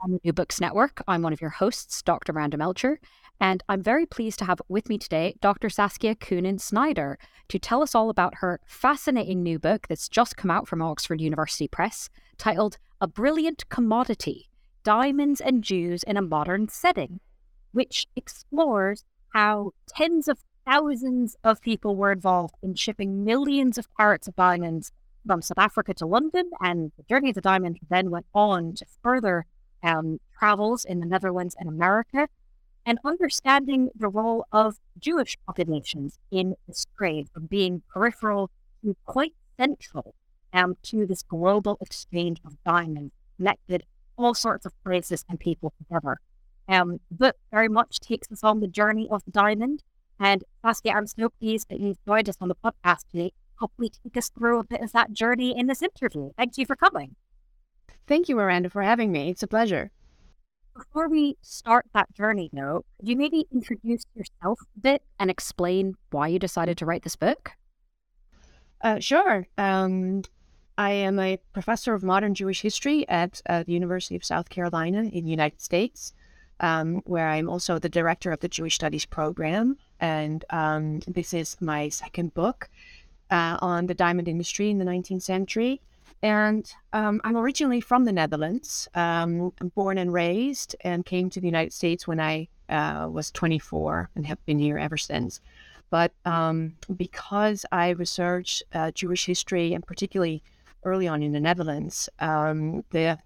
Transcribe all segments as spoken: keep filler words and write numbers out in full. on the New Books Network. I'm one of your hosts, Doctor Miranda Melcher, and I'm very pleased to have with me today Doctor Saskia Coenen Snyder to tell us all about her fascinating new book that's just come out from Oxford University Press, titled A Brilliant Commodity: Diamonds and Jews in a Modern Setting, which explores how tens of thousands of people were involved in shipping millions of carats of diamonds from South Africa to London, and the journey of the diamond then went on to further um, travels in the Netherlands and America, and understanding the role of Jewish populations in this trade, from being peripheral to quite central um, to this global exchange of diamonds, connected all sorts of places and people together. Um, the book very much takes us on the journey of the diamond, and Saskia, I'm so pleased that you've joined us on the podcast today. Hopefully take us through a bit of that journey in this interview. Thank you for coming. Thank you, Miranda, for having me. It's a pleasure. Before we start that journey, though, could you maybe introduce yourself a bit and explain why you decided to write this book? Uh, sure. Um, I am a professor of modern Jewish history at uh, the University of South Carolina in the United States, um, where I'm also the director of the Jewish Studies program. And um, this is my second book Uh, on the diamond industry in the nineteenth century. And um, I'm originally from the Netherlands, um, born and raised, and came to the United States when I uh, was twenty-four and have been here ever since. But um, because I researched uh, Jewish history, and particularly early on in the Netherlands, um, the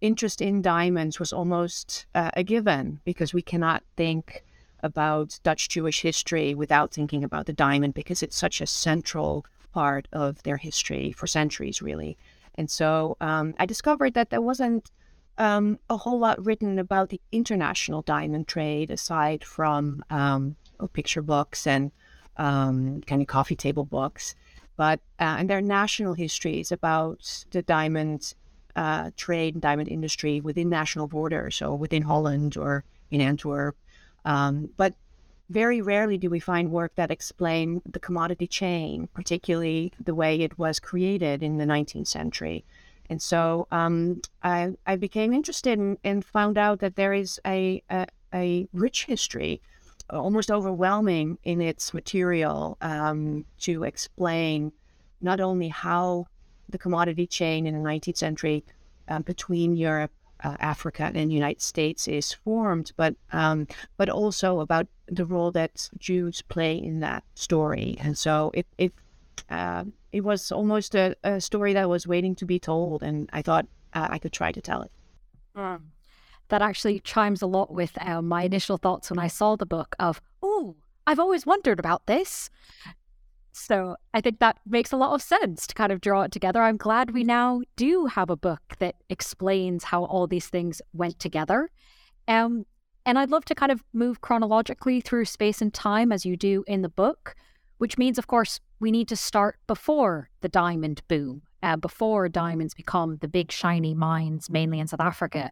interest in diamonds was almost uh, a given, because we cannot think about Dutch Jewish history without thinking about the diamond, because it's such a central part of their history for centuries, really. And so um, I discovered that there wasn't um, a whole lot written about the international diamond trade, aside from um, picture books and um, kind of coffee table books. But uh, and their national histories about the diamond uh, trade and diamond industry within national borders, so within Holland or in Antwerp. Um, but very rarely do we find work that explain the commodity chain, particularly the way it was created in the nineteenth century. And so um, I, I became interested in, and found out that there is a, a, a rich history, almost overwhelming in its material, um, to explain not only how the commodity chain in the nineteenth century uh, between Europe, Uh, Africa and the United States is formed, but um, but also about the role that Jews play in that story. And so it it uh, it was almost a, a story that was waiting to be told, and I thought uh, I could try to tell it. Mm. That actually chimes a lot with uh, my initial thoughts when I saw the book of, oh, I've always wondered about this. So I think that makes a lot of sense to kind of draw it together. I'm glad we now do have a book that explains how all these things went together. Um, and I'd love to kind of move chronologically through space and time as you do in the book, which means, of course, we need to start before the diamond boom uh, before diamonds become the big shiny mines, mainly in South Africa.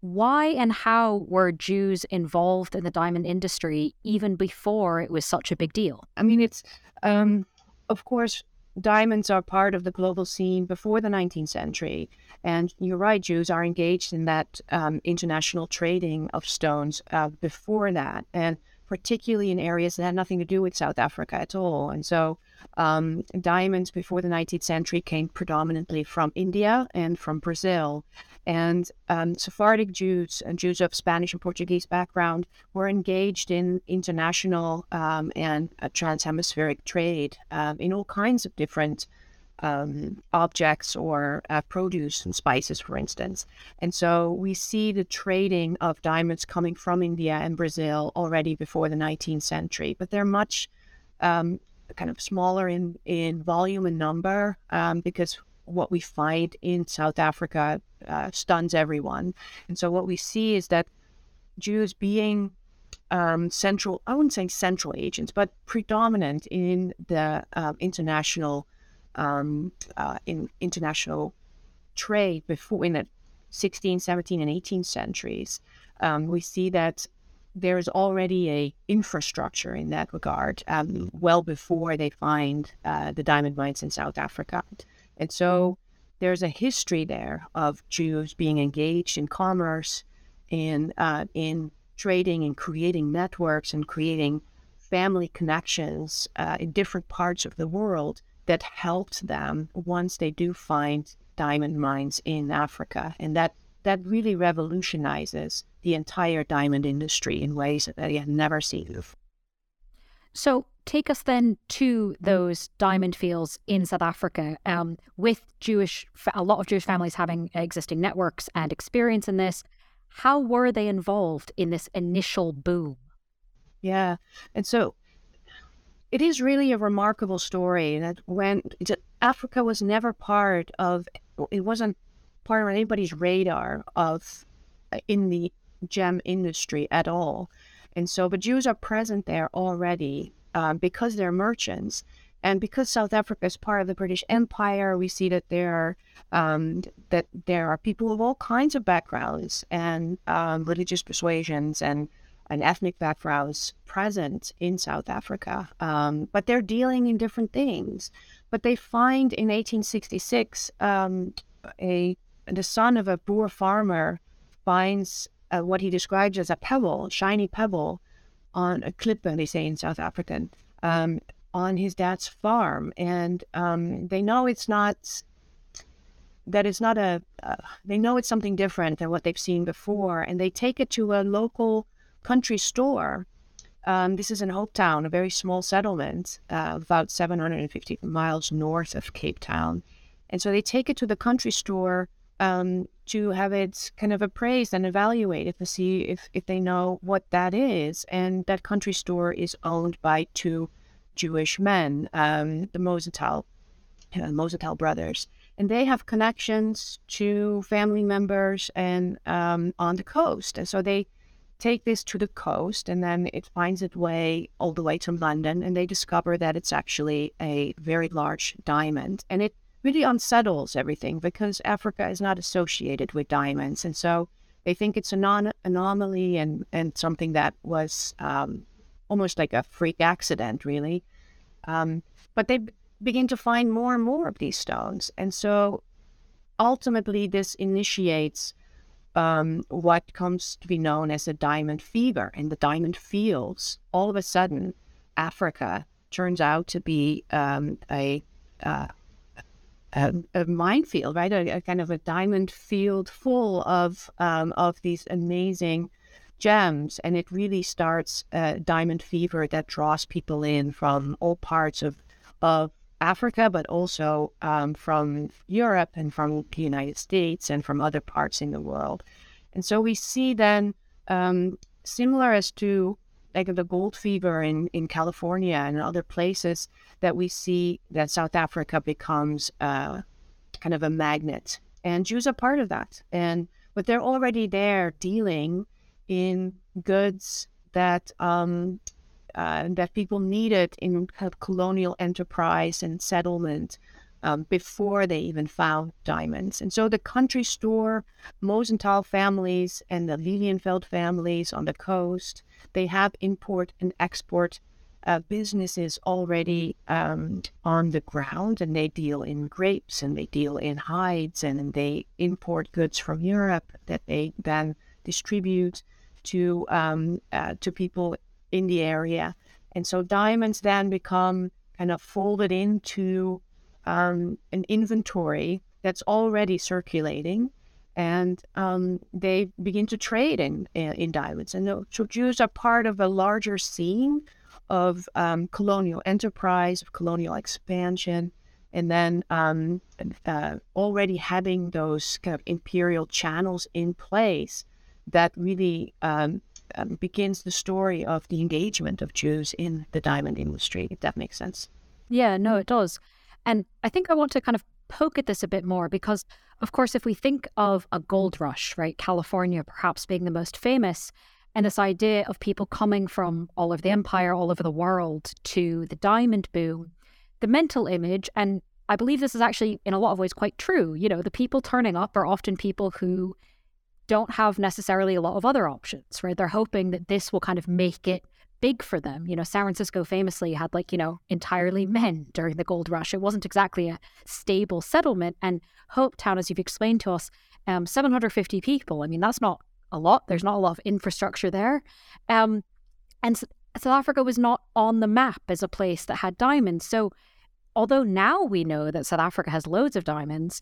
Why and how were Jews involved in the diamond industry even before it was such a big deal? I mean, it's, um, of course, diamonds are part of the global scene before the nineteenth century. And you're right, Jews are engaged in that um, international trading of stones uh, before that, and particularly in areas that had nothing to do with South Africa at all. And so um, diamonds before the nineteenth century came predominantly from India and from Brazil. And um, Sephardic Jews and Jews of Spanish and Portuguese background were engaged in international um, and uh, transhemispheric trade uh, in all kinds of different um, objects or uh, produce and spices, for instance. And so we see the trading of diamonds coming from India and Brazil already before the nineteenth century, but they're much um, kind of smaller in, in volume and number um, because what we find in South Africa uh, stuns everyone. And so what we see is that Jews being um, central, I wouldn't say central agents, but predominant in the uh, international um, uh, in international trade before in the sixteenth, seventeenth, and eighteenth centuries. Um, we see that there is already a infrastructure in that regard um, well before they find uh, the diamond mines in South Africa. And so there's a history there of Jews being engaged in commerce, in uh, in trading and creating networks and creating family connections uh, in different parts of the world that helped them once they do find diamond mines in Africa. And that, that really revolutionizes the entire diamond industry in ways that you had never seen before. So take us then to those diamond fields in South Africa, um, with Jewish, a lot of Jewish families having existing networks and experience in this. How were they involved in this initial boom? Yeah, and so it is really a remarkable story that when Africa was never part of, it wasn't part of anybody's radar of in the gem industry at all. And so, but Jews are present there already. Um, because they're merchants, and because South Africa is part of the British Empire, we see that there are, um, that there are people of all kinds of backgrounds and um, religious persuasions and, and ethnic backgrounds present in South Africa. Um, but they're dealing in different things. But they find in eighteen sixty-six, um, a the son of a Boer farmer finds uh, what he describes as a pebble, shiny pebble, on a klippa, they say in South African, um, on his dad's farm. And um, they know it's not, that it's not a, uh, they know it's something different than what they've seen before. And they take it to a local country store. Um, this is in Hope Town, a very small settlement, uh, about seven hundred fifty miles north of Cape Town. And so they take it to the country store um, to have it kind of appraised and evaluated to see if, if they know what that is. And that country store is owned by two Jewish men, um, the Mosenthal, uh, Mosenthal brothers. And they have connections to family members and um, on the coast. And so they take this to the coast, and then it finds its way all the way to London. And they discover that it's actually a very large diamond. And it really unsettles everything because Africa is not associated with diamonds. And so they think it's an anom- anomaly and, and something that was um, almost like a freak accident, really. Um, but they b- begin to find more and more of these stones. And so ultimately this initiates um, what comes to be known as the diamond fever and the diamond fields. All of a sudden, Africa turns out to be um, a... Uh, A, a minefield, right? A, a kind of a diamond field full of um, of these amazing gems, and it really starts a diamond fever that draws people in from all parts of of Africa, but also um, from Europe and from the United States and from other parts in the world. And so we see then um, similar as to like the gold fever in, in California and other places, that we see that South Africa becomes uh, kind of a magnet. And Jews are part of that. And but they're already there dealing in goods that um, uh, that people needed in kind of colonial enterprise and settlement um, before they even found diamonds. And so the country store, Mosenthal families and the Lilienfeld families on the coast, they have import and export uh, businesses already um, on the ground, and they deal in grapes and they deal in hides, and they import goods from Europe that they then distribute to um, uh, to people in the area. And so diamonds then become kind of folded into um, an inventory that's already circulating, and um, they begin to trade in in diamonds. And so Jews are part of a larger scene of um, colonial enterprise, of colonial expansion, and then um, uh, already having those kind of imperial channels in place that really um, um, begins the story of the engagement of Jews in the diamond industry, if that makes sense. Yeah, no, it does. And I think I want to kind of poke at this a bit more because, of course, if we think of a gold rush, right, California perhaps being the most famous, and this idea of people coming from all over the empire, all over the world to the diamond boom, the mental image, and I believe this is actually in a lot of ways quite true, you know, the people turning up are often people who don't have necessarily a lot of other options, right? They're hoping that this will kind of make it big for them. You know, San Francisco famously had like, you know, entirely men during the gold rush. It wasn't exactly a stable settlement. And Hope Town, as you've explained to us, um, seven hundred fifty people. I mean, that's not a lot. There's not a lot of infrastructure there. Um, and S- South Africa was not on the map as a place that had diamonds. So although now we know that South Africa has loads of diamonds,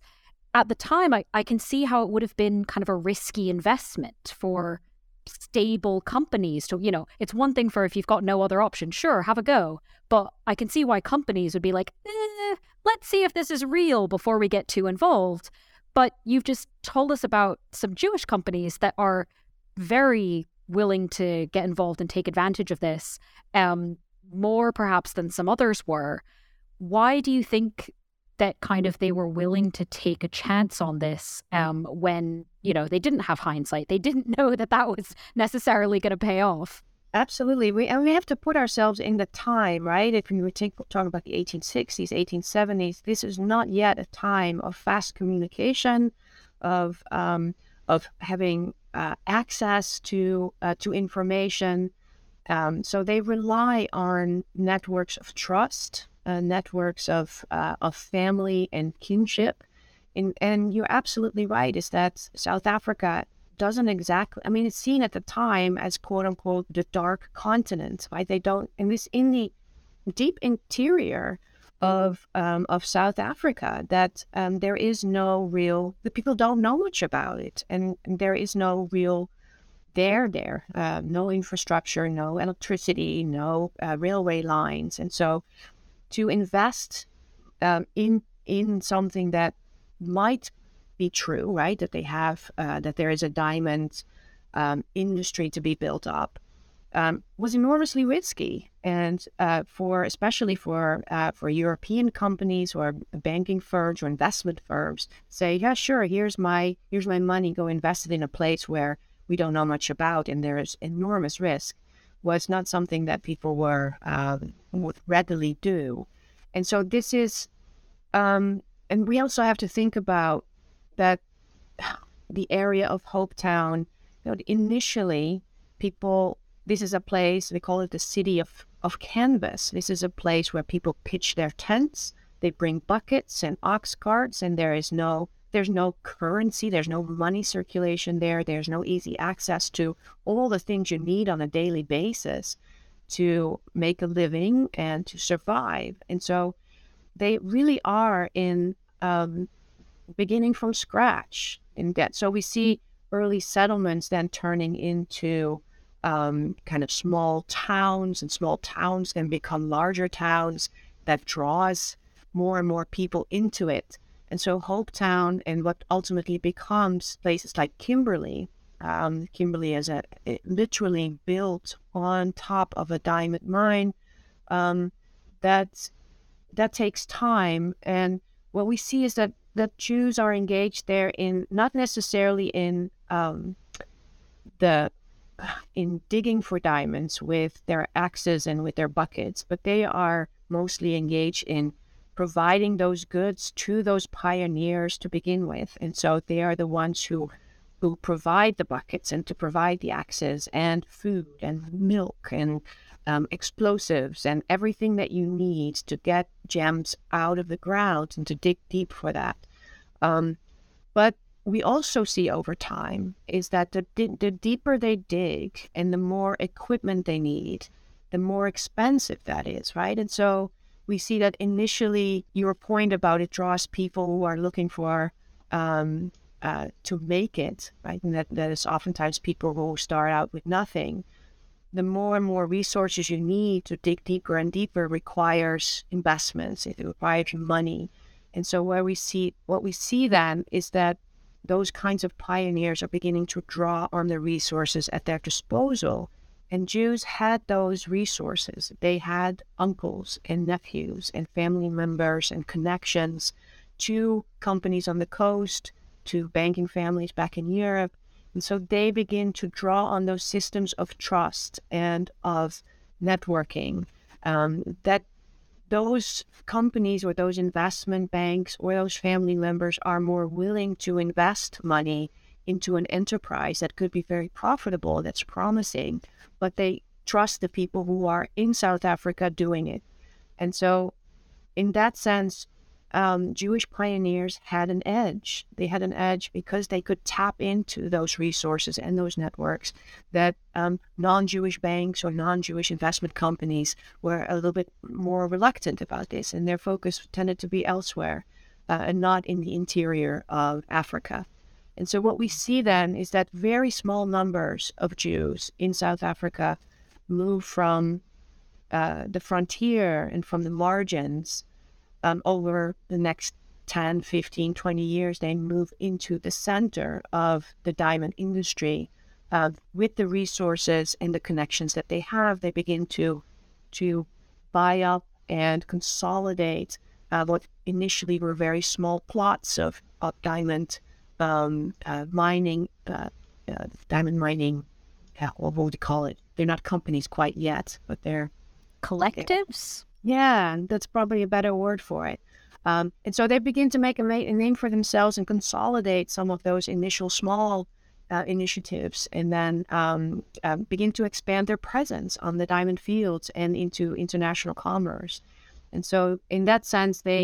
at the time, I, I can see how it would have been kind of a risky investment for stable companies to, you know, it's one thing for if you've got no other option, sure, have a go. But I can see why companies would be like, eh, let's see if this is real before we get too involved. But you've just told us about some Jewish companies that are very willing to get involved and take advantage of this, um, more perhaps than some others were. Why do you think that kind of they were willing to take a chance on this um, when, you know, they didn't have hindsight. They didn't know that that was necessarily going to pay off. Absolutely. We and we have to put ourselves in the time, right? If we were t- talking about the eighteen sixties, eighteen seventies, this is not yet a time of fast communication, of um, of having uh, access to uh, to information. Um, so they rely on networks of trust, Uh, networks of uh, of family and kinship, and and you're absolutely right. Is that South Africa doesn't exactly? I mean, it's seen at the time as quote unquote the dark continent, right? They don't, and this in the deep interior of um, of South Africa that um, there is no real. The people don't know much about it, and, and there is no real there there, uh, no infrastructure, no electricity, no uh, railway lines, and so. To invest um, in in something that might be true, right? That they have, uh, that there is a diamond um, industry to be built up, um, was enormously risky, and uh, for especially for uh, for European companies or banking firms or investment firms, say, yeah, sure, here's my here's my money, go invest it in a place where we don't know much about, and there is enormous risk. Was not something that people were um, would readily do, and so this is, um, and we also have to think about that the area of Hope Town. You know, initially, people this is a place they call it the city of of canvas. This is a place where people pitch their tents. They bring buckets and ox carts, and there is no there's no currency, there's no money circulation there, there's no easy access to all the things you need on a daily basis to make a living and to survive. And so they really are in um, beginning from scratch in that. So we see early settlements then turning into um, kind of small towns, and small towns then become larger towns that draws more and more people into it. And so Hope Town and what ultimately becomes places like Kimberley, um, Kimberley is a, literally built on top of a diamond mine, um, that, that takes time. And what we see is that, that Jews are engaged there in, not necessarily in um, the in digging for diamonds with their axes and with their buckets, but they are mostly engaged in providing those goods to those pioneers to begin with. And so they are the ones who who provide the buckets and to provide the axes and food and milk and um, explosives and everything that you need to get gems out of the ground and to dig deep for that. Um, but we also see over time is that the, the deeper they dig and the more equipment they need, the more expensive that is, right? And so we see that initially your point about it draws people who are looking for um, uh, to make it, right? And that, that is oftentimes people who start out with nothing. The more and more resources you need to dig deeper and deeper requires investments. It requires money. And so where we see, what we see then is that those kinds of pioneers are beginning to draw on the resources at their disposal. And Jews had those resources. They had uncles and nephews and family members and connections to companies on the coast, to banking families back in Europe. And so they begin to draw on those systems of trust and of networking, um, that those companies or those investment banks or those family members are more willing to invest money into an enterprise that could be very profitable, that's promising, but they trust the people who are in South Africa doing it. And so in that sense, um, Jewish pioneers had an edge. They had an edge because they could tap into those resources and those networks that um, non-Jewish banks or non-Jewish investment companies were a little bit more reluctant about this, and their focus tended to be elsewhere uh, and not in the interior of Africa. And so what we see then is that very small numbers of Jews in South Africa move from uh, the frontier and from the margins um, over the next ten, fifteen, twenty years. They move into the center of the diamond industry uh, with the resources and the connections that they have. They begin to, to buy up and consolidate uh, what initially were very small plots of, of diamond Um, uh, mining, uh, uh, diamond mining, yeah, what would you call it? They're not companies quite yet, but they're collectives. Yeah, that's probably a better word for it. Um, and so they begin to make a, ma- a name for themselves and consolidate some of those initial small uh, initiatives, and then um, uh, begin to expand their presence on the diamond fields and into international commerce. And so in that sense, they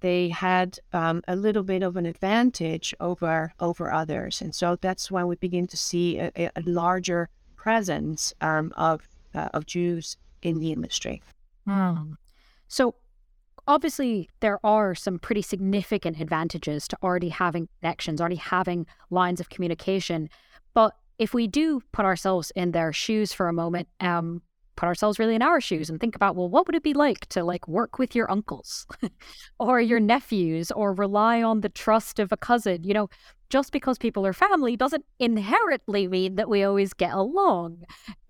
they had um, a little bit of an advantage over over others. And so that's when we begin to see a, a larger presence um, of uh, of Jews in the industry. Mm. So obviously there are some pretty significant advantages to already having connections, already having lines of communication. But if we do put ourselves in their shoes for a moment, um, put ourselves really in our shoes and think about, well, what would it be like to like work with your uncles or your nephews or rely on the trust of a cousin? You know, just because people are family doesn't inherently mean that we always get along.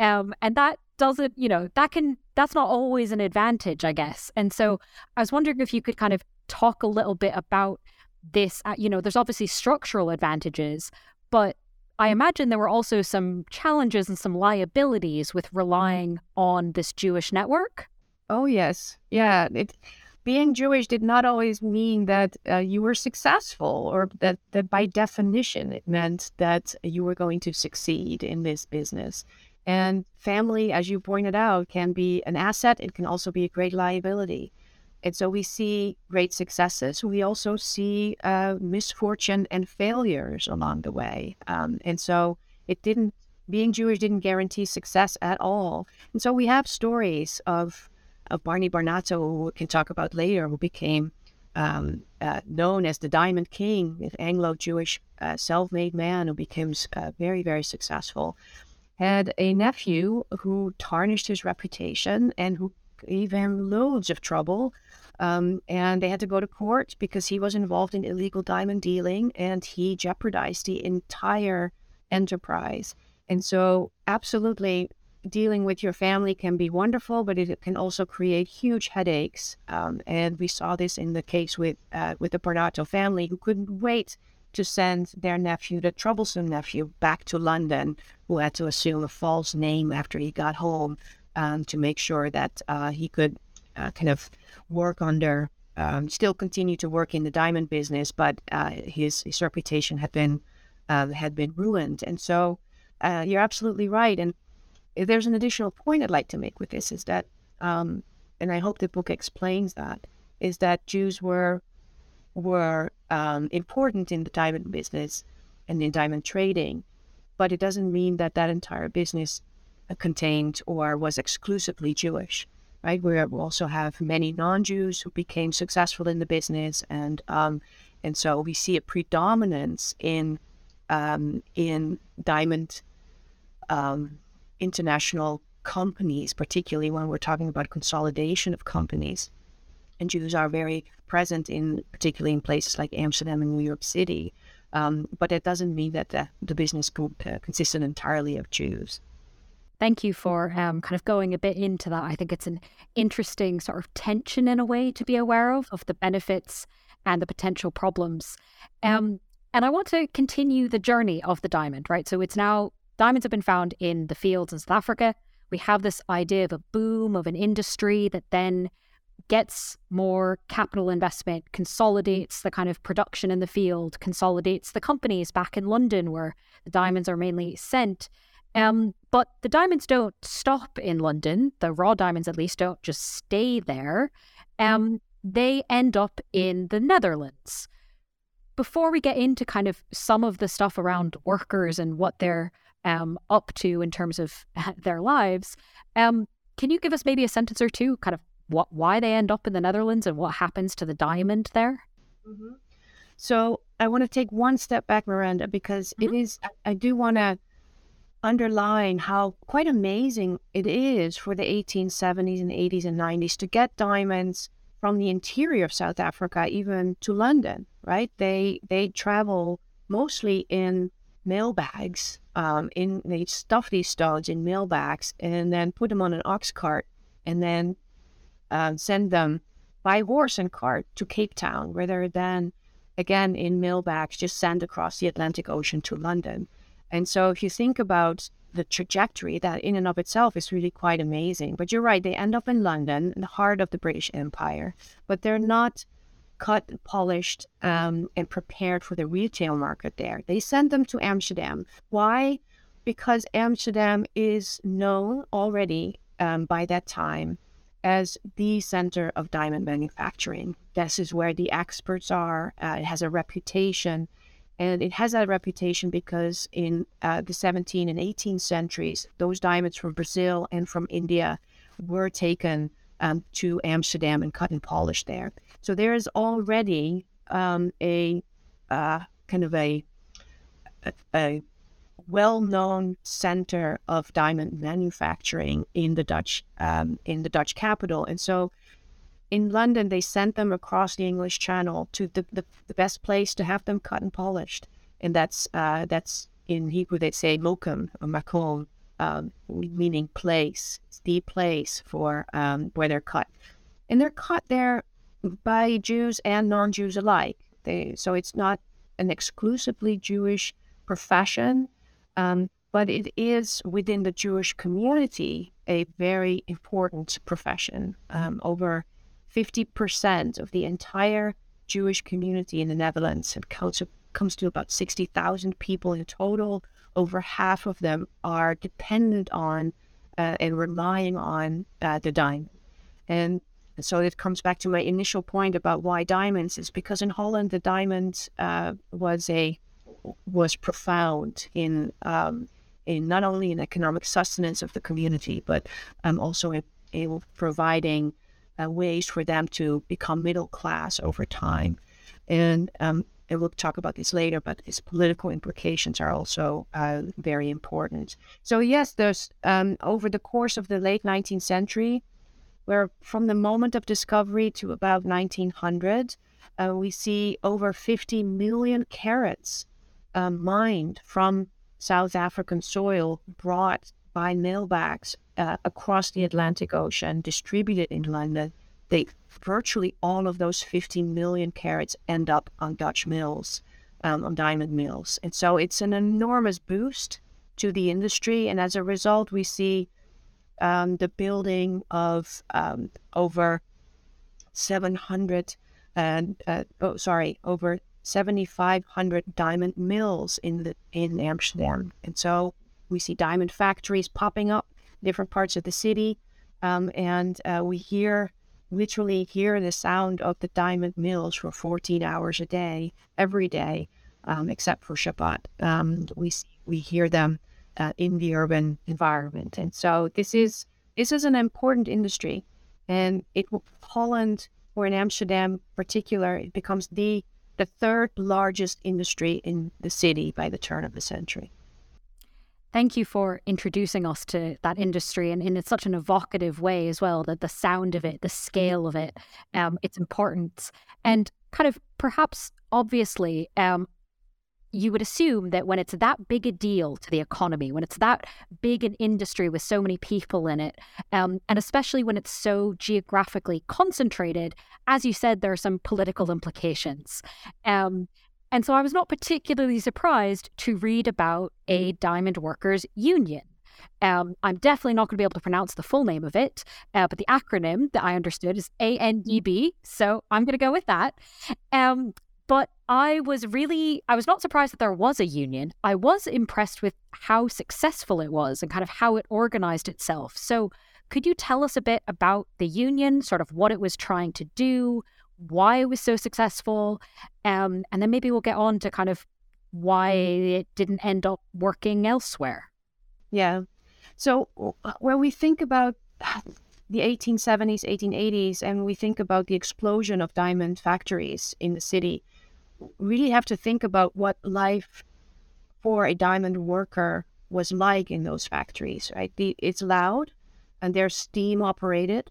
Um, and that doesn't, you know, that can, that's not always an advantage, I guess. And so I was wondering if you could kind of talk a little bit about this, uh, you know, there's obviously structural advantages, but I imagine there were also some challenges and some liabilities with relying on this Jewish network. Oh, yes. Yeah. It, being Jewish did not always mean that uh, you were successful, or that, that by definition it meant that you were going to succeed in this business. And family, as you pointed out, can be an asset. It can also be a great liability. And so we see great successes. We also see uh, misfortune and failures along the way. Um, and so it didn't, being Jewish didn't guarantee success at all. And so we have stories of, of Barney Barnato, who we can talk about later, who became um, uh, known as the Diamond King, an Anglo-Jewish uh, self-made man who becomes uh, very, very successful. Had a nephew who tarnished his reputation and who gave him loads of trouble, um, and they had to go to court because he was involved in illegal diamond dealing, and he jeopardized the entire enterprise. And so absolutely, dealing with your family can be wonderful, but it can also create huge headaches. Um, and we saw this in the case with uh, with the Barnato family, who couldn't wait to send their nephew, the troublesome nephew, back to London, who had to assume a false name after he got home, Um, to make sure that uh, he could uh, kind of work under um, still continued to work in the diamond business, but uh, his his reputation had been uh, had been ruined. And so uh, you're absolutely right. And there's an additional point I'd like to make with this is that, um, and I hope the book explains that, is that Jews were were um, important in the diamond business and in diamond trading, but it doesn't mean that that entire business contained or was exclusively Jewish, right? We also have many non-Jews who became successful in the business, and um, and so we see a predominance in um, in diamond um, international companies, particularly when we're talking about consolidation of companies. And Jews are very present in, particularly in places like Amsterdam and New York City. Um, but that doesn't mean that the, the business group uh, consisted entirely of Jews. Thank you for um, kind of going a bit into that. I think it's an interesting sort of tension in a way to be aware of, of the benefits and the potential problems. Um, and I want to continue the journey of the diamond, right? So it's now, diamonds have been found in the fields in South Africa. We have this idea of a boom of an industry that then gets more capital investment, consolidates the kind of production in the field, consolidates the companies back in London where the diamonds are mainly sent. Um, but the diamonds don't stop in London. The raw diamonds, at least, don't just stay there. Um, they end up in the Netherlands. Before we get into kind of some of the stuff around workers and what they're um, up to in terms of their lives, um, can you give us maybe a sentence or two kind of What, why they end up in the Netherlands and what happens to the diamond there? Mm-hmm. So I want to take one step back, Miranda, because mm-hmm. it is, I do want to underline how quite amazing it is for the eighteen seventies and eighties and nineties to get diamonds from the interior of South Africa, even to London, right? They, they travel mostly in mail bags. Um, in, they stuff these stones in mail bags and then put them on an ox cart and then Um, send them by horse and cart to Cape Town, where they're then, again, in mail bags, just sent across the Atlantic Ocean to London. And so if you think about the trajectory, that in and of itself is really quite amazing. But you're right, they end up in London, in the heart of the British Empire, but they're not cut, polished, um, and prepared for the retail market there. They send them to Amsterdam. Why? Because Amsterdam is known already um, by that time as the center of diamond manufacturing. This is where the experts are. Uh, it has a reputation, and it has that reputation because in uh, the seventeenth and eighteenth centuries, those diamonds from Brazil and from India were taken um, to Amsterdam and cut and polished there. So there is already um, a uh, kind of a, a, a well-known center of diamond manufacturing in the Dutch um, in the Dutch capital. And so in London, they sent them across the English Channel to the, the, the best place to have them cut and polished. And that's uh, that's in Hebrew, they say mokum or makom, um, meaning place. It's the place for um, where they're cut. And they're cut there by Jews and non-Jews alike. They, so it's not an exclusively Jewish profession, Um, but it is within the Jewish community a very important profession. Um, over fifty percent of the entire Jewish community in the Netherlands, it counts, comes to about sixty thousand people in total. Over half of them are dependent on uh, and relying on uh, the diamond. And so it comes back to my initial point about why diamonds is because in Holland, the diamond uh, was a was profound in um, in not only in economic sustenance of the community, but um, also in, in providing uh, ways for them to become middle class over time. And, um, and we'll talk about this later, but its political implications are also uh, very important. So yes, there's um, over the course of the late nineteenth century, where from the moment of discovery to about nineteen hundred, uh, we see over fifty million carats Uh, mined from South African soil, brought by mailbags uh, across the Atlantic Ocean, distributed in London. They virtually all of those fifty million carats end up on Dutch mills, um, on diamond mills. And so it's an enormous boost to the industry. And as a result, we see um, the building of um, over seven hundred and uh, oh, sorry, over seventy-five hundred diamond mills in the in Amsterdam, and so we see diamond factories popping up in different parts of the city, um, and uh, we hear literally hear the sound of the diamond mills for fourteen hours a day, every day, um, except for Shabbat. Um, we see, we hear them uh, in the urban environment, and so this is this is an important industry, and it will Holland or in Amsterdam in particular, it becomes the the third largest industry in the city by the turn of the century. Thank you for introducing us to that industry, and in such an evocative way as well, that the sound of it, the scale of it, um, its importance, and kind of perhaps obviously um, you would assume that when it's that big a deal to the economy, when it's that big an industry with so many people in it, um, and especially when it's so geographically concentrated, as you said, there are some political implications. Um, and so I was not particularly surprised to read about a diamond workers union. Um, I'm definitely not going to be able to pronounce the full name of it, uh, but the acronym that I understood is A N D B, so I'm going to go with that. Um, But I was really, I was not surprised that there was a union. I was impressed with how successful it was and kind of how it organized itself. So could you tell us a bit about the union, sort of what it was trying to do, why it was so successful, um, and then maybe we'll get on to kind of why it didn't end up working elsewhere. Yeah. So when we think about the eighteen seventies, eighteen eighties, and we think about the explosion of diamond factories in the city, really have to think about what life for a diamond worker was like in those factories, right? The, it's loud, and they're steam operated,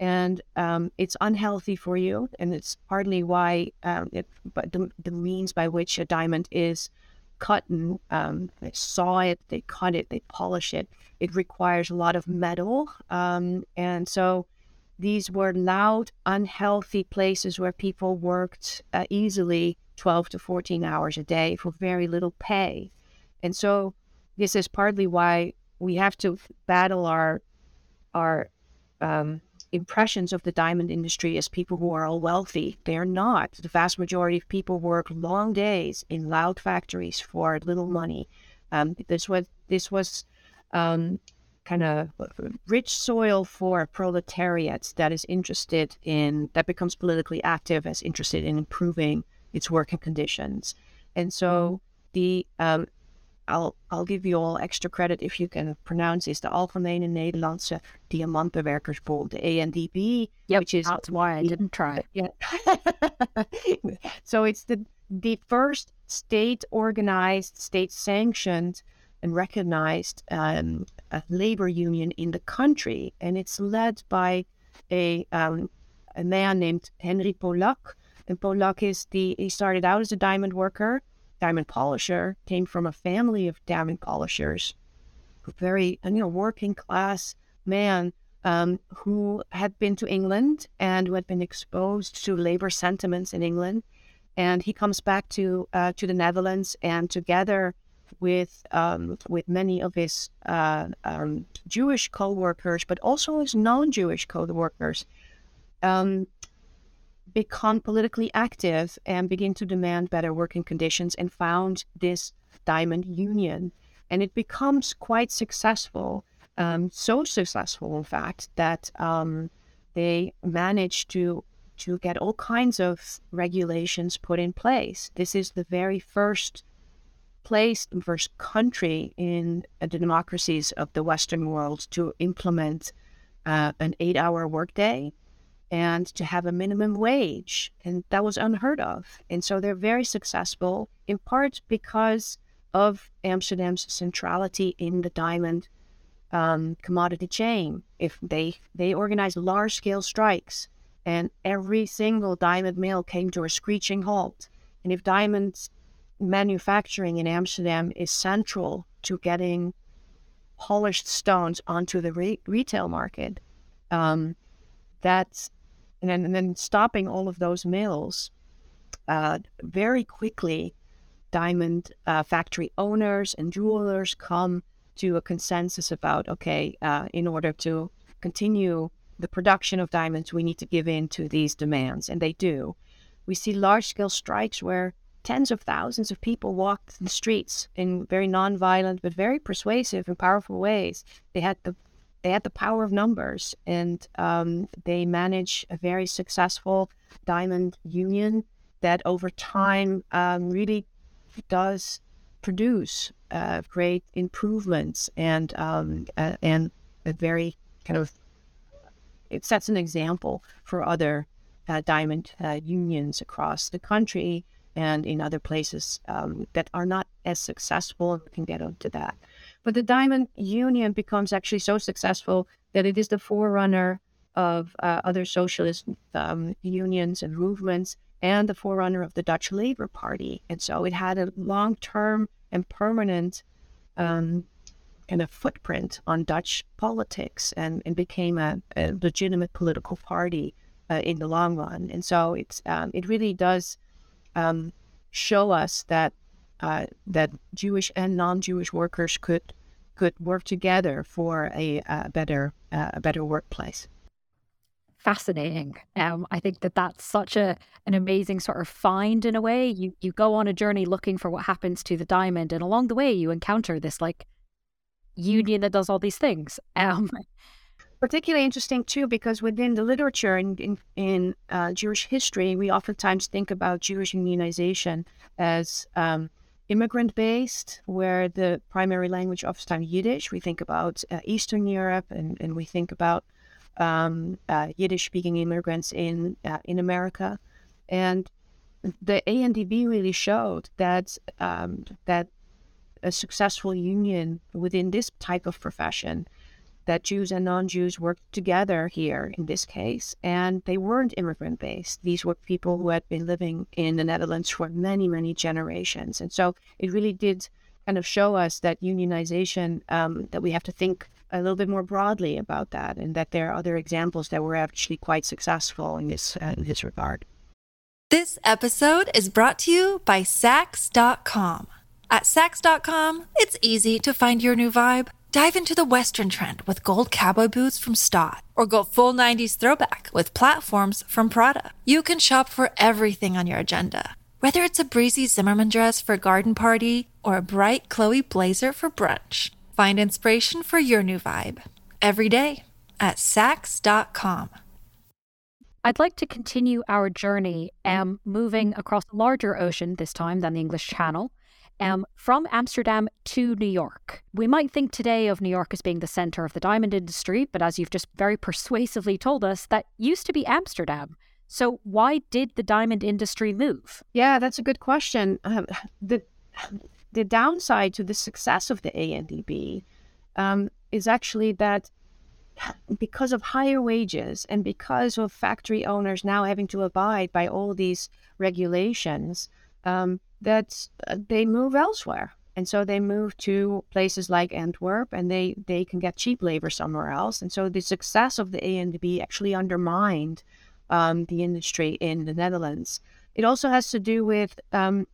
and um, it's unhealthy for you, and it's partly why um, it, but the, the means by which a diamond is cut and um, they saw it, they cut it, they polish it. It requires a lot of metal, um, and so these were loud, unhealthy places where people worked uh, easily twelve to fourteen hours a day for very little pay. And so this is partly why we have to battle our our um, impressions of the diamond industry as people who are all wealthy. They're not. The vast majority of people work long days in loud factories for little money. Um, this was, this was um, kind of rich soil for a proletariat that is interested in, that becomes politically active, as interested in improving its working conditions. And so the, um, I'll I'll give you all extra credit if you can pronounce this, the Algemene Nederlandse Diamantbewerkersbond, the A N D B, yep, which is... That's why I didn't try. Yeah. So it's the the first state-organized, state-sanctioned and recognized um, a labor union in the country. And it's led by a um, a man named Henry Polak. And Polak is the... He started out as a diamond worker, diamond polisher, came from a family of diamond polishers, very, you know, working class man um, who had been to England and who had been exposed to labor sentiments in England. And he comes back to uh, to the Netherlands, and together with um, with many of his uh, um, Jewish co-workers, but also his non-Jewish co-workers, um, become politically active and begin to demand better working conditions, and found this diamond union. And it becomes quite successful, um, so successful, in fact, that um, they manage to to get all kinds of regulations put in place. This is the very first place, the first country in the democracies of the Western world to implement uh, an eight-hour workday, and to have a minimum wage, and that was unheard of. And so they're very successful, in part because of Amsterdam's centrality in the diamond um, commodity chain. If they they organized large-scale strikes, and every single diamond mill came to a screeching halt. And if diamond manufacturing in Amsterdam is central to getting polished stones onto the re- retail market, um, that's And then, and then stopping all of those mills, uh, very quickly, diamond uh, factory owners and jewelers come to a consensus about, okay, uh, in order to continue the production of diamonds, we need to give in to these demands. And they do. We see large-scale strikes where tens of thousands of people walked the streets in very non-violent but very persuasive and powerful ways. They had the they had the power of numbers, and um, they managed a very successful diamond union that over time um, really does produce uh, great improvements and um, uh, and a very kind of it sets an example for other uh, diamond uh, unions across the country and in other places um, that are not as successful. We can get onto that. But the diamond union becomes actually so successful that it is the forerunner of uh, other socialist um, unions and movements, and the forerunner of the Dutch Labour Party. And so it had a long-term and permanent um, kind of footprint on Dutch politics, and, and became a, a legitimate political party uh, in the long run. And so it's um, it really does um, show us that uh, that Jewish and non-Jewish workers could could work together for a, a better uh, a better workplace. Fascinating. Um, I think that that's such a an amazing sort of find in a way. You you go on a journey looking for what happens to the diamond, and along the way you encounter this like union that does all these things. Um, Particularly interesting too, because within the literature in in, in uh, Jewish history, we oftentimes think about Jewish unionization as um, immigrant-based, where the primary language oftentimes Yiddish. We think about uh, Eastern Europe, and, and we think about Um, uh, Yiddish-speaking immigrants in uh, in America, and the A N D B really showed that um, that a successful union within this type of profession, that Jews and non-Jews worked together here in this case, and they weren't immigrant-based. These were people who had been living in the Netherlands for many, many generations, and so it really did kind of show us that unionization, um, that we have to think a little bit more broadly about that, and that there are other examples that were actually quite successful in this uh, in this regard. This episode is brought to you by Saks dot com. At Saks dot com, it's easy to find your new vibe. Dive into the Western trend with gold cowboy boots from Staud, or go full nineties throwback with platforms from Prada. You can shop for everything on your agenda, whether it's a breezy Zimmermann dress for a garden party or a bright Chloe blazer for brunch. Find inspiration for your new vibe every day at Saks dot com. I'd like to continue our journey, um, moving across a larger ocean this time than the English Channel, um, from Amsterdam to New York. We might think today of New York as being the center of the diamond industry, but as you've just very persuasively told us, that used to be Amsterdam. So why did the diamond industry move? Yeah, that's a good question. Um, the... The downside to the success of the A N D B um, is actually that because of higher wages and because of factory owners now having to abide by all these regulations, um, that uh, they move elsewhere. And so they move to places like Antwerp, and they, they can get cheap labor somewhere else. And so the success of the A N D B actually undermined um, the industry in the Netherlands. It also has to do with um,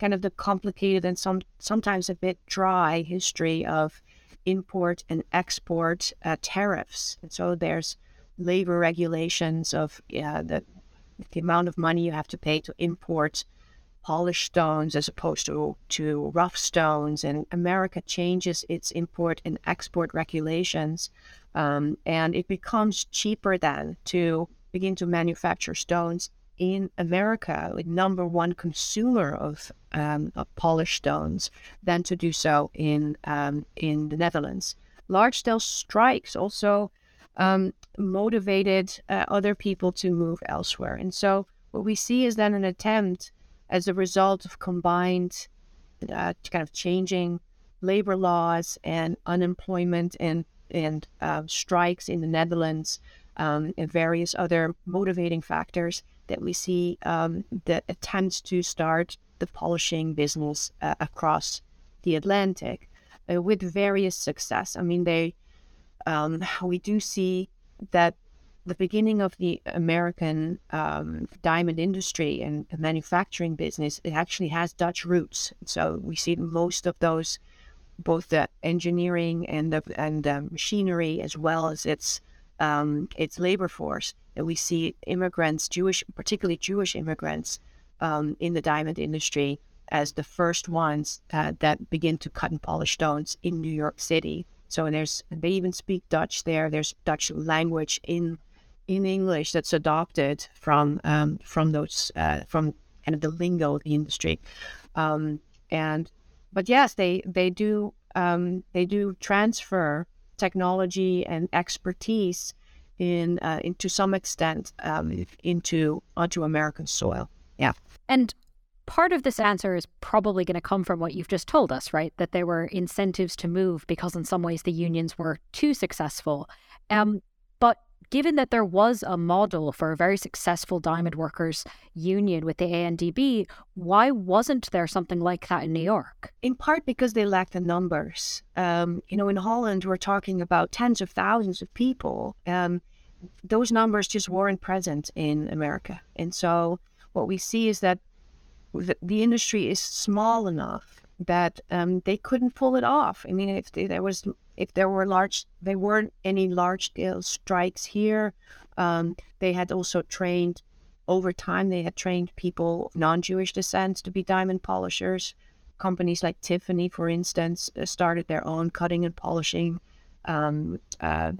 kind of the complicated and some sometimes a bit dry history of import and export uh, tariffs. And so there's labor regulations of uh, the, the amount of money you have to pay to import polished stones as opposed to, to rough stones. And America changes its import and export regulations. Um, and it becomes cheaper then to begin to manufacture stones in America, the number one consumer of, um, of polished stones, than to do so in um, in the Netherlands. Large-scale strikes also um, motivated uh, other people to move elsewhere. And so what we see is then an attempt, as a result of combined uh, kind of changing labor laws and unemployment and, and uh, strikes in the Netherlands, um, and various other motivating factors, that we see um, the attempts to start the polishing business uh, across the Atlantic uh, with various success. I mean, they um, we do see that the beginning of the American um, diamond industry and manufacturing business, it actually has Dutch roots. So we see most of those, both the engineering and the, and the machinery, as well as its um, its labor force. And we see immigrants, Jewish, particularly Jewish immigrants, um, in the diamond industry as the first ones uh, that begin to cut and polish stones in New York City. So there's, they even speak Dutch there. There's Dutch language in in English that's adopted from um, from those uh, from kind of the lingo of the industry. Um, and but yes, they they do um, they do transfer technology and expertise in, uh, in to some extent um, into onto American soil. Yeah, and part of this answer is probably going to come from what you've just told us, right? That there were incentives to move because in some ways the unions were too successful. Um, but given that there was a model for a very successful diamond workers union with the A N D B, why wasn't there something like that in New York? In part because they lacked the numbers. Um, you know, in Holland, we're talking about tens of thousands of people. Um, those numbers just weren't present in America. And so what we see is that The, the industry is small enough that um, they couldn't pull it off. I mean, if they, there was, if there were large, there weren't any large-scale strikes here. Um, they had also trained over time. They had trained people of non-Jewish descent to be diamond polishers. Companies like Tiffany, for instance, started their own cutting and polishing um, uh,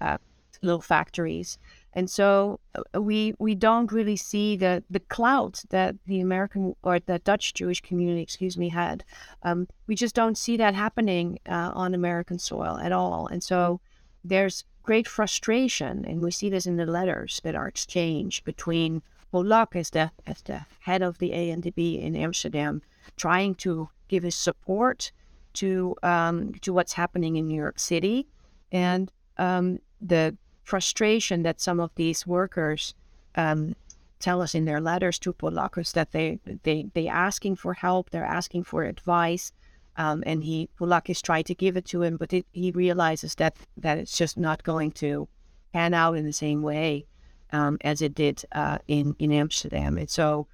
uh, little factories. And so we we don't really see the, the clout that the American or the Dutch Jewish community, excuse me, had. Um, we just don't see that happening uh, on American soil at all. And so there's great frustration, and we see this in the letters that are exchanged between Polak as the, as the head of the A N D B in Amsterdam, trying to give his support to um, to what's happening in New York City, and um, the frustration that some of these workers um, tell us in their letters to Polak that they they they asking for help, they're asking for advice, um, and he Polak is trying to give it to him, but it, he realizes that that it's just not going to pan out in the same way um, as it did uh, in in Amsterdam. And so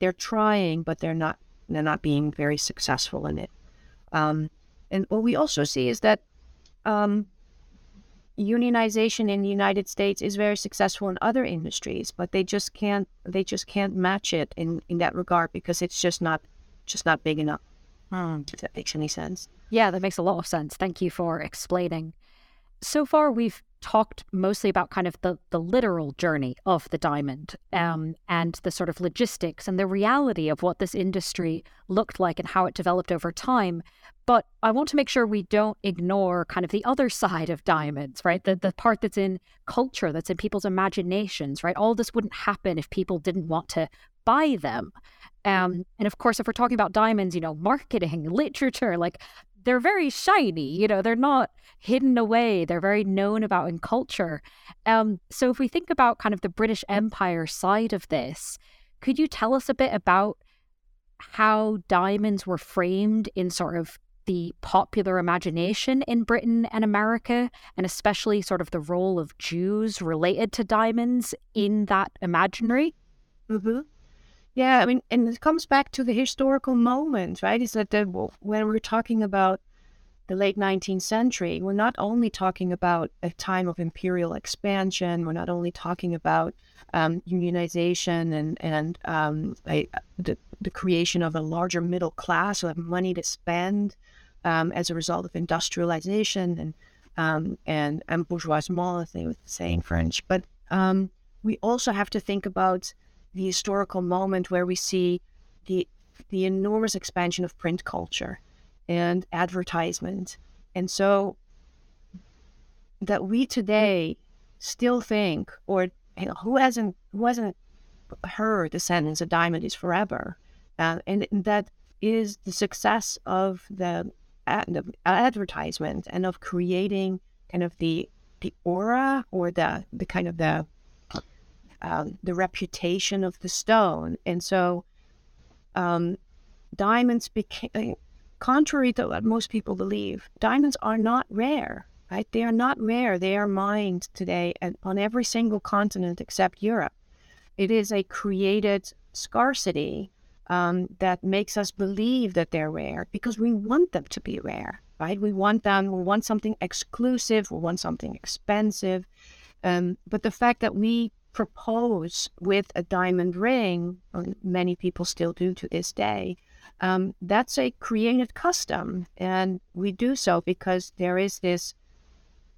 they're trying, but they're not they're not being very successful in it. Um, and what we also see is that. Um, Unionization in the United States is very successful in other industries, but they just can't they just can't match it in, in that regard because it's just not just not big enough. Mm. If that makes any sense. Yeah, that makes a lot of sense. Thank you for explaining. So far, we've talked mostly about kind of the, the literal journey of the diamond um, and the sort of logistics and the reality of what this industry looked like and how it developed over time. But I want to make sure we don't ignore kind of the other side of diamonds, right? The the part that's in culture, that's in people's imaginations, right? All this wouldn't happen if people didn't want to buy them. Um, and of course, if we're talking about diamonds, you know, marketing, literature, like they're very shiny, you know, they're not hidden away. They're very known about in culture. Um, so if we think about kind of the British Empire side of this, could you tell us a bit about how diamonds were framed in sort of the popular imagination in Britain and America, and especially sort of the role of Jews related to diamonds in that imaginary? Mm-hmm. Yeah, I mean, and it comes back to the historical moment, right? Is that the, when we're talking about the late nineteenth century, we're not only talking about a time of imperial expansion, we're not only talking about um, unionization and, and um, a, the, the creation of a larger middle class who have money to spend, Um, as a result of industrialization and um, and, and bourgeoisement, as they would say in French. But um, we also have to think about the historical moment where we see the the enormous expansion of print culture and advertisement. And so that we today still think, or you know, who hasn't who hasn't heard the sentence, a diamond is forever, uh, and that is the success of the Ad- advertisement and of creating kind of the the aura or the the kind of the um, the reputation of the stone. And so um, diamonds became, contrary to what most people believe, diamonds are not rare, right? They are not rare. They are mined today and on every single continent except Europe. It is a created scarcity Um, that makes us believe that they're rare because we want them to be rare, right? We want them, we want something exclusive, we want something expensive. Um, but the fact that we propose with a diamond ring, and many people still do to this day, um, that's a created custom. And we do so because there is this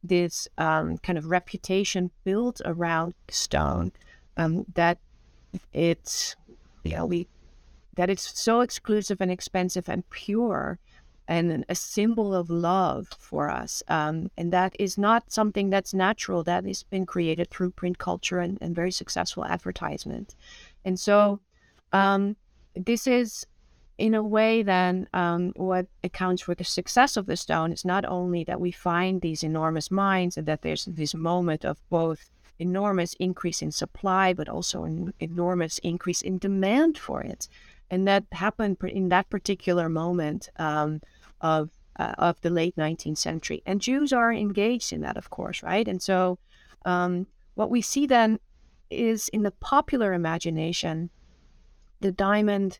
this um, kind of reputation built around stone um, that it's, you know, we, that it's so exclusive and expensive and pure and a symbol of love for us. Um, and that is not something that's natural. That has been created through print culture and, and very successful advertisement. And so um, this is, in a way, then, um, what accounts for the success of the stone is not only that we find these enormous mines and that there's this moment of both enormous increase in supply, but also an enormous increase in demand for it. And that happened in that particular moment um, of uh, of the late nineteenth century. And Jews are engaged in that, of course, right? And so um, what we see then is in the popular imagination, the diamond,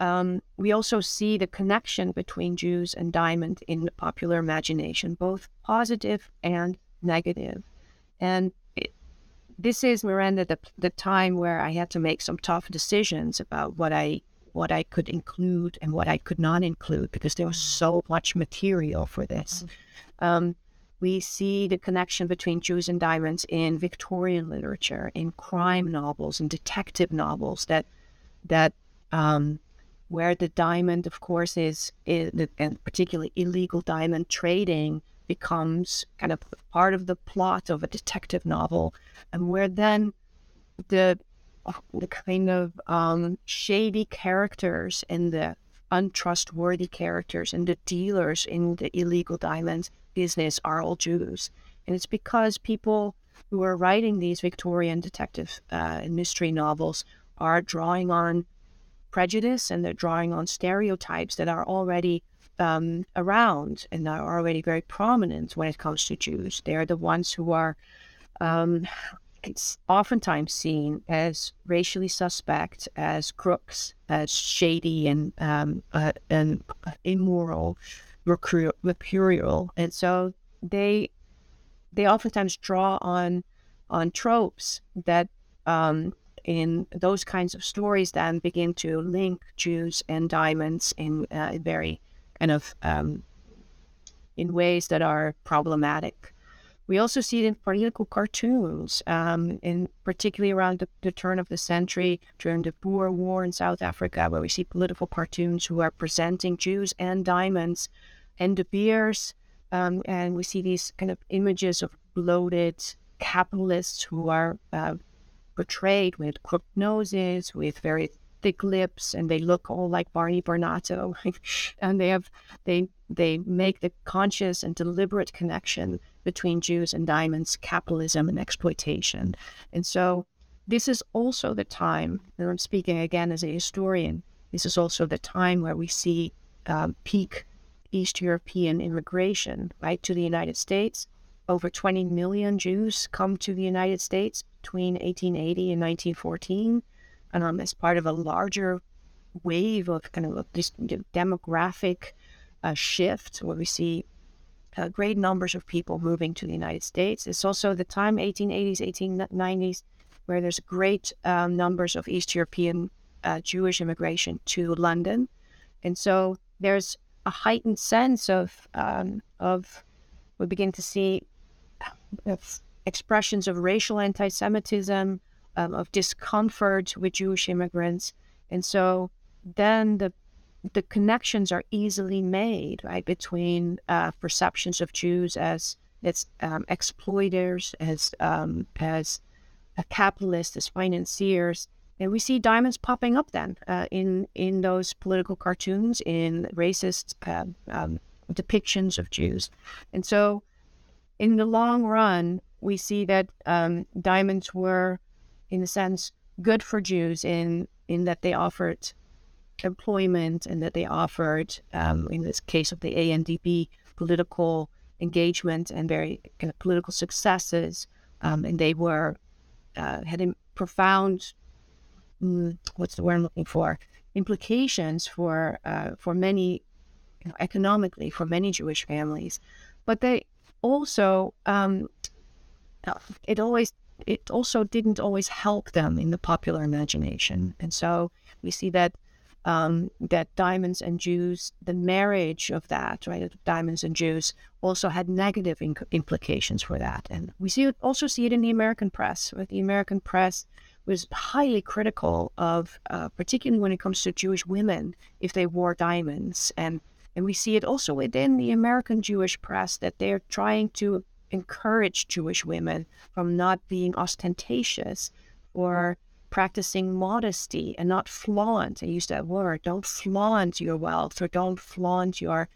um, we also see the connection between Jews and diamond in the popular imagination, both positive and negative. And this is, Miranda, the, the time where I had to make some tough decisions about what I what I could include and what I could not include, because there was so much material for this. Mm-hmm. Um, we see the connection between Jews and diamonds in Victorian literature, in crime novels and detective novels, that that um, where the diamond, of course, is, is and particularly illegal diamond trading, becomes kind of part of the plot of a detective novel, and where then the the kind of um, shady characters and the untrustworthy characters and the dealers in the illegal diamond business are all Jews. And it's because people who are writing these Victorian detective uh, mystery novels are drawing on prejudice, and they're drawing on stereotypes that are already Um, around and are already very prominent when it comes to Jews. They are the ones who are um, it's oftentimes seen as racially suspect, as crooks, as shady and um, uh, and immoral, mercurial, and so they they oftentimes draw on on tropes that um, in those kinds of stories then begin to link Jews and diamonds in uh, very and of um, in ways that are problematic. We also see it in political cartoons, um, in particularly around the, the turn of the century, during the Boer War in South Africa, where we see political cartoons who are presenting Jews and diamonds and the beers, um, and we see these kind of images of bloated capitalists who are uh, portrayed with crooked noses, with very thick lips, and they look all like Barney Barnato, and they have they they make the conscious and deliberate connection between Jews and diamonds, capitalism and exploitation. And so this is also the time, and I'm speaking again as a historian, this is also the time where we see um, peak East European immigration, right, to the United States. Over twenty million Jews come to the United States between eighteen eighty and nineteen fourteen. And um, as part of a larger wave of kind of this demographic uh, shift, where we see uh, great numbers of people moving to the United States. It's also the time, eighteen eighties, eighteen nineties, where there's great um, numbers of East European uh, Jewish immigration to London. And so there's a heightened sense of, um, of we begin to see expressions of racial anti-Semitism, Um, of discomfort with Jewish immigrants. And so then the the connections are easily made, right, between uh, perceptions of Jews as as um, exploiters, as um, as a capitalist, as financiers. And we see diamonds popping up then uh, in in those political cartoons, in racist uh, um, depictions of Jews. And so in the long run, we see that um, diamonds were, in a sense, good for Jews in in that they offered employment, and that they offered, um, in this case of the A N D B, political engagement and very kind of political successes. Um, and they were uh, had a profound, mm, what's the word I'm looking for, implications for uh, for many, you know, economically for many Jewish families. But they also um, it always it also didn't always help them in the popular imagination. And so we see that um, that diamonds and Jews, the marriage of that, right, diamonds and Jews, also had negative inc- implications for that. And we see it, also see it in the American press. Right? The American press was highly critical of, uh, particularly when it comes to Jewish women, if they wore diamonds. And, and we see it also within the American Jewish press that they're trying to encourage Jewish women from not being ostentatious or practicing modesty and not flaunt. I use that word. Don't flaunt your wealth or don't flaunt your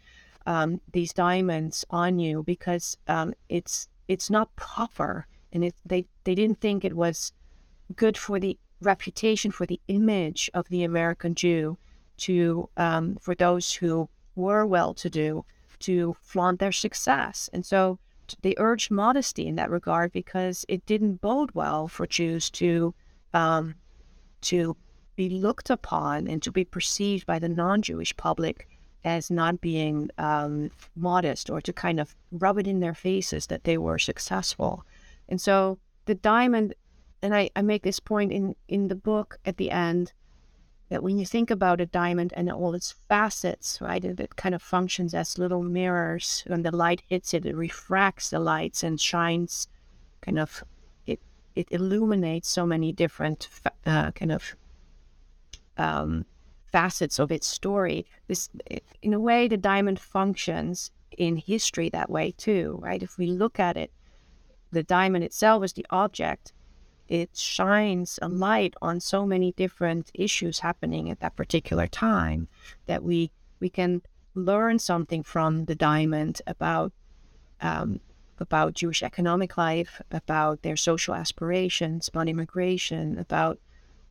um, these diamonds on you because um, it's it's not proper. And it, they, they didn't think it was good for the reputation, for the image of the American Jew to, um, for those who were well-to-do, to flaunt their success. And so they urged modesty in that regard because it didn't bode well for Jews to um, to be looked upon and to be perceived by the non-Jewish public as not being um, modest, or to kind of rub it in their faces that they were successful. And so the diamond, and I, I make this point in, in the book at the end, that when you think about a diamond and all its facets, right, it, it kind of functions as little mirrors. When the light hits it, it refracts the lights and shines, kind of, it it illuminates so many different fa- uh, kind of um, facets of its story. This, it, in a way, the diamond functions in history that way too, right? If we look at it, the diamond itself is the object. It shines a light on so many different issues happening at that particular time that we we can learn something from the diamond about um, about Jewish economic life, about their social aspirations, about immigration, about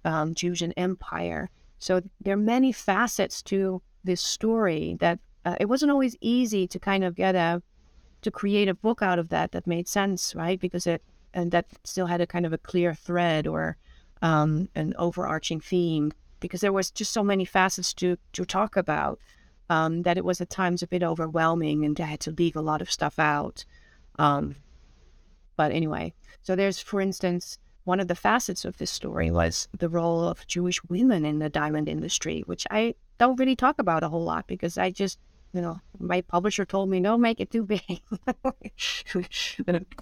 um, Jews and empire. So there are many facets to this story that uh, it wasn't always easy to kind of get a to create a book out of that that made sense, right? Because it. And that still had a kind of a clear thread or um, an overarching theme, because there was just so many facets to to talk about um, that it was at times a bit overwhelming, and I had to leave a lot of stuff out. Um, but anyway, so there's, for instance, one of the facets of this story was the role of Jewish women in the diamond industry, which I don't really talk about a whole lot because I just... You know, my publisher told me, "No, make it too big.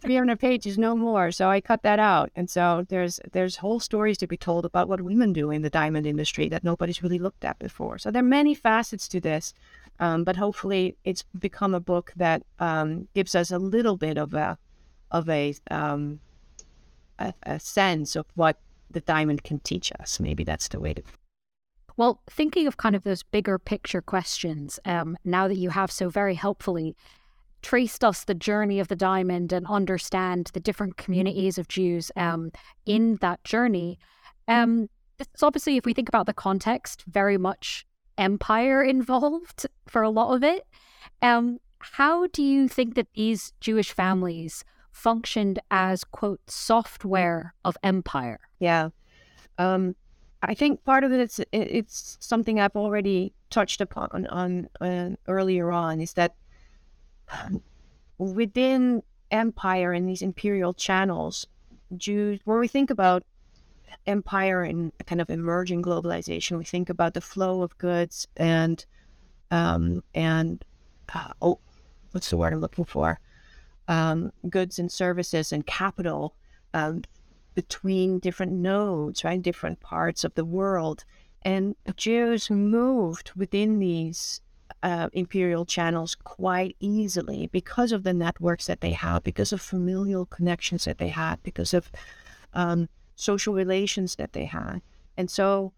three hundred pages, no more." So I cut that out. And so there's there's whole stories to be told about what women do in the diamond industry that nobody's really looked at before. So there are many facets to this, um, but hopefully it's become a book that um, gives us a little bit of a of a, um, a a sense of what the diamond can teach us. Maybe that's the way to. Well, thinking of kind of those bigger picture questions, um, now that you have so very helpfully traced us the journey of the diamond and understand the different communities of Jews um, in that journey, um, this is obviously, if we think about the context, very much empire involved for a lot of it. Um, how do you think that these Jewish families functioned as, quote, software of empire? Yeah. Um I think part of it, it's, it's something I've already touched upon on, on uh, earlier on, is that within empire and these imperial channels, Jews, when we think about empire and kind of emerging globalization, we think about the flow of goods and, um, and uh, oh, what's the word I'm looking for? Um, goods and services and capital, um, between different nodes, right, different parts of the world. And Jews moved within these uh, imperial channels quite easily because of the networks that they had, because of familial connections that they had, because of um, social relations that they had. And so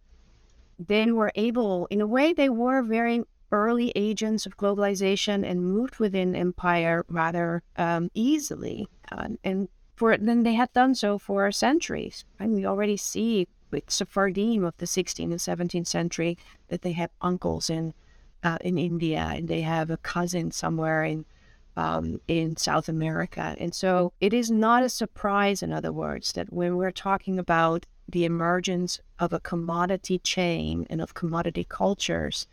they were able, in a way, they were very early agents of globalization and moved within empire rather um, easily. Uh, and For then they had done so for centuries. And we already see with Sephardim of the sixteenth and seventeenth century that they have uncles in uh, in India, and they have a cousin somewhere in um, in South America. And so it is not a surprise, in other words, that when we're talking about the emergence of a commodity chain and of commodity cultures,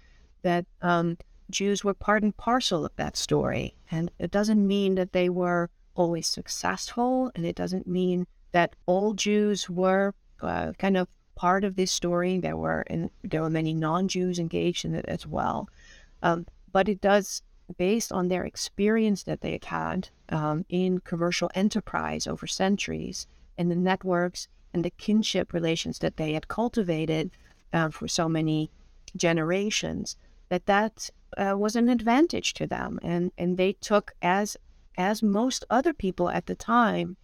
that um, Jews were part and parcel of that story. And it doesn't mean that they were always successful, and it doesn't mean that all Jews were uh, kind of part of this story. There were and there were many non-Jews engaged in it as well, um, but it does, based on their experience that they had had um, in commercial enterprise over centuries, and the networks and the kinship relations that they had cultivated uh, for so many generations, that that uh, was an advantage to them, and and they took, as as most other people at the time,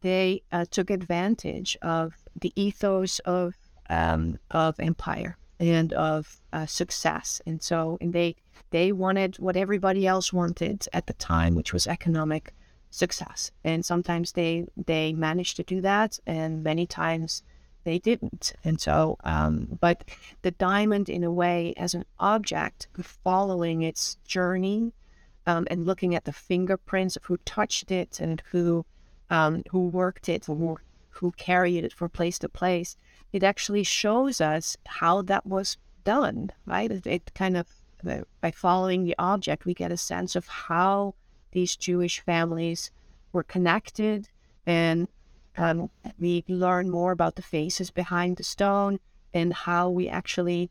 they uh, took advantage of the ethos of um, of empire and of uh, success, and so and they they wanted what everybody else wanted at the time, which was economic success. And sometimes they they managed to do that, and many times they didn't. And so, um, but the diamond, in a way, as an object, following its journey, um, and looking at the fingerprints of who touched it and who um, who worked it, who who carried it from place to place, it actually shows us how that was done, right? It, it kind of, by following the object, we get a sense of how these Jewish families were connected, and Um, we learn more about the faces behind the stone and how we actually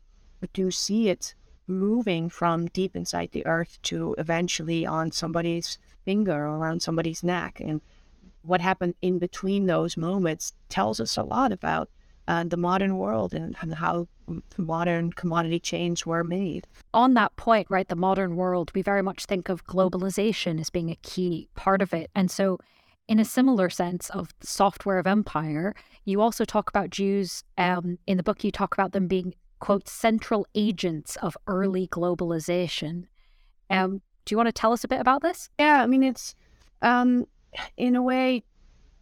do see it moving from deep inside the earth to eventually on somebody's finger or around somebody's neck. And what happened in between those moments tells us a lot about uh, the modern world and, and how modern commodity chains were made. On that point, right, the modern world, we very much think of globalization as being a key part of it. And so, in a similar sense of the software of empire, you also talk about Jews, um, in the book you talk about them being, quote, central agents of early globalization. Um, do you want to tell us a bit about this? Yeah, I mean, it's, um, in a way,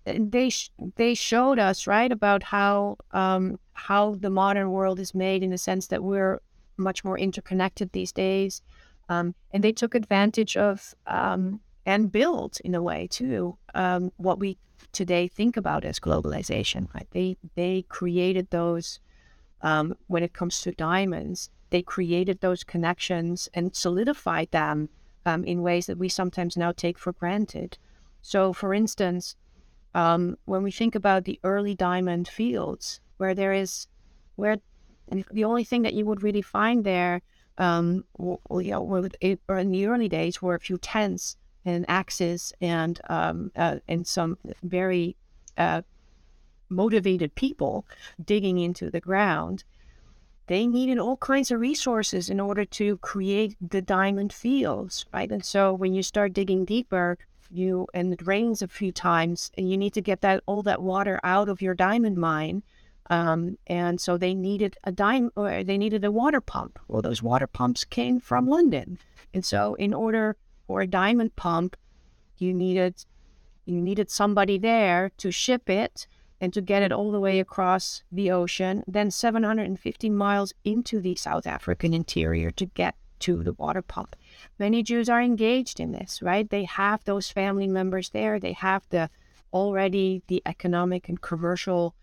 they sh- they showed us, right, about how, um, how the modern world is made, in the sense that we're much more interconnected these days. Um, and they took advantage of... Um, and build, in a way, too, um, what we today think about as globalization, right? They they created those, um, when it comes to diamonds, they created those connections and solidified them um, in ways that we sometimes now take for granted. So, for instance, um, when we think about the early diamond fields, where there is, where the only thing that you would really find there, um, well, you know, it, or in the early days, were a few tents and axes and um, uh, and some very uh, motivated people digging into the ground. They needed all kinds of resources in order to create the diamond fields, right? And so when you start digging deeper, you and it rains a few times, and you need to get that all that water out of your diamond mine. Um, and so they needed a dime, or they needed a water pump. Well, those water pumps came from London, and so in order for a diamond pump, you needed you needed somebody there to ship it and to get it all the way across the ocean, then seven hundred fifty miles into the South African interior to get to the water pump. Many Jews are engaged in this, right? They have those family members there. They have the already the economic and commercial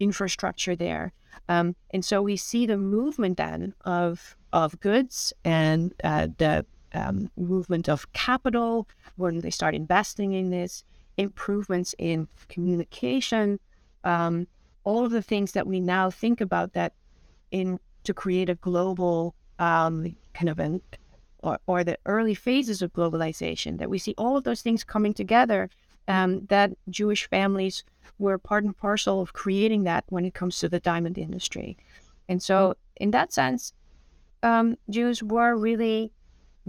infrastructure there. Um, and so we see the movement then of, of goods and uh, the Um, movement of capital, when they start investing in this, improvements in communication, um, all of the things that we now think about that in to create a global um, kind of an, or, or the early phases of globalization, that we see all of those things coming together, um, that Jewish families were part and parcel of creating that when it comes to the diamond industry. And so in that sense, um, Jews were really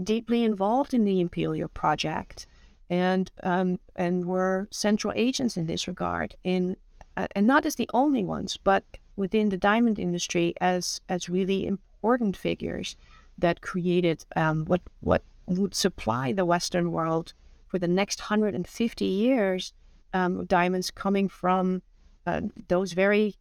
deeply involved in the imperial project, and um, and were central agents in this regard, in uh, and not as the only ones, but within the diamond industry as as really important figures that created um, what what would supply the Western world for the next one hundred fifty years, um, diamonds coming from uh, those very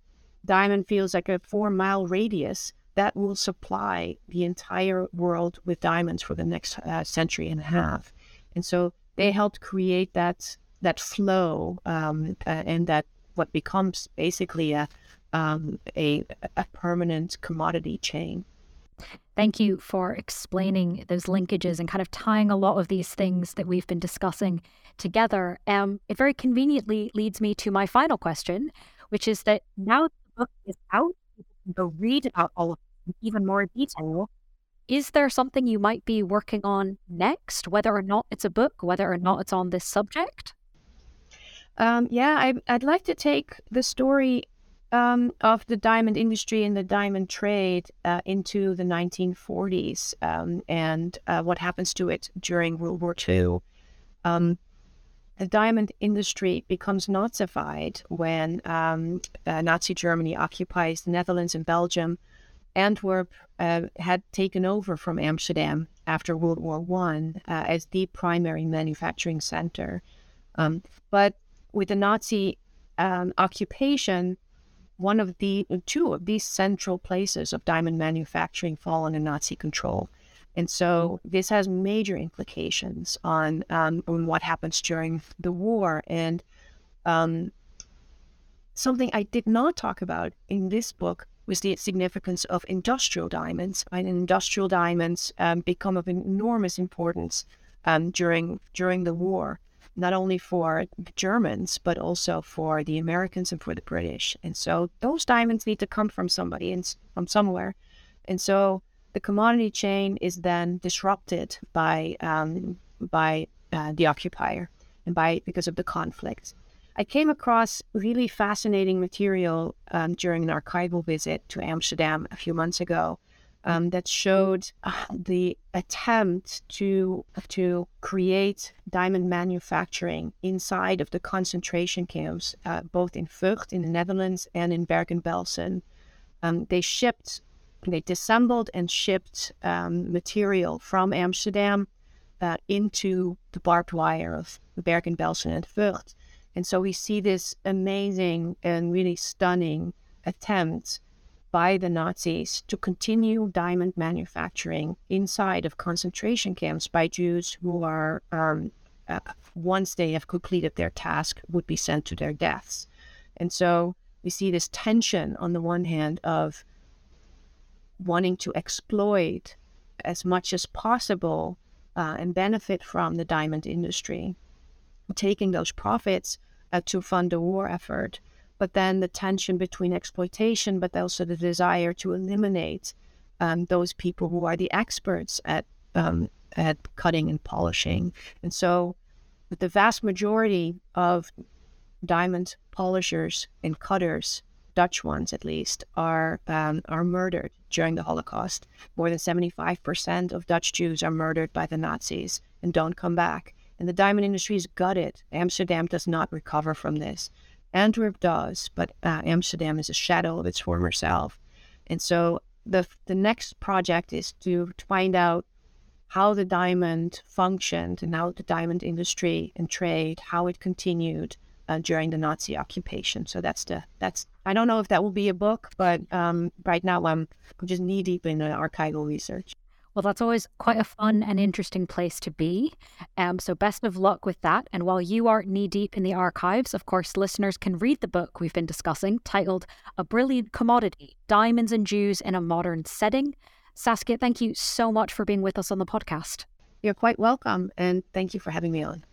diamond fields, like a four mile radius, that will supply the entire world with diamonds for the next uh, century and a half. And so they helped create that that flow, um, uh, and that what becomes basically a um, a, a permanent commodity chain. Thank you for explaining those linkages and kind of tying a lot of these things that we've been discussing together. Um, it very conveniently leads me to my final question, which is that now that the book is out, you can go read about all of it in even more detail. Is there something you might be working on next, whether or not it's a book, whether or not it's on this subject? Um, yeah, I, I'd like to take the story um, of the diamond industry and the diamond trade uh, into the nineteen forties um, and uh, what happens to it during World War Two. Um, the diamond industry becomes Nazified when um, uh, Nazi Germany occupies the Netherlands and Belgium. Antwerp uh, had taken over from Amsterdam after World War One uh, as the primary manufacturing center. Um, but with the Nazi um, occupation, one of the two of these central places of diamond manufacturing fall under Nazi control. And so this has major implications on, um, on what happens during the war. And um, something I did not talk about in this book was the significance of industrial diamonds. And industrial diamonds um, become of enormous importance um, during during the war, not only for the Germans, but also for the Americans and for the British. And so those diamonds need to come from somebody and from somewhere. And so the commodity chain is then disrupted by um, by uh, the occupier and by because of the conflict. I came across really fascinating material um, during an archival visit to Amsterdam a few months ago um, that showed uh, the attempt to to create diamond manufacturing inside of the concentration camps, uh, both in Vught in the Netherlands and in Bergen-Belsen. Um, they shipped, they dissembled and shipped um, material from Amsterdam uh, into the barbed wire of Bergen-Belsen and Vught. And so we see this amazing and really stunning attempt by the Nazis to continue diamond manufacturing inside of concentration camps by Jews who are, um, uh, once they have completed their task, would be sent to their deaths. And so we see this tension on the one hand of wanting to exploit as much as possible uh, and benefit from the diamond industry, taking those profits uh, to fund the war effort, but then the tension between exploitation, but also the desire to eliminate um, those people who are the experts at um, at cutting and polishing. And so with the vast majority of diamond polishers and cutters, Dutch ones at least, are um, are murdered during the Holocaust. More than seventy-five percent of Dutch Jews are murdered by the Nazis and don't come back. And the diamond industry is gutted. Amsterdam does not recover from this. Antwerp does, but uh, Amsterdam is a shadow of its former self. And so the the next project is to, to find out how the diamond functioned and how the diamond industry and trade, how it continued uh, during the Nazi occupation. So that's the that's. I don't know if that will be a book, but um, right now I'm, I'm just knee deep in uh, archival research. Well, that's always quite a fun and interesting place to be. Um, so best of luck with that. And while you are knee-deep in the archives, of course, listeners can read the book we've been discussing, titled A Brilliant Commodity: Diamonds and Jews in a Modern Setting. Saskia, thank you so much for being with us on the podcast. You're quite welcome, and thank you for having me on.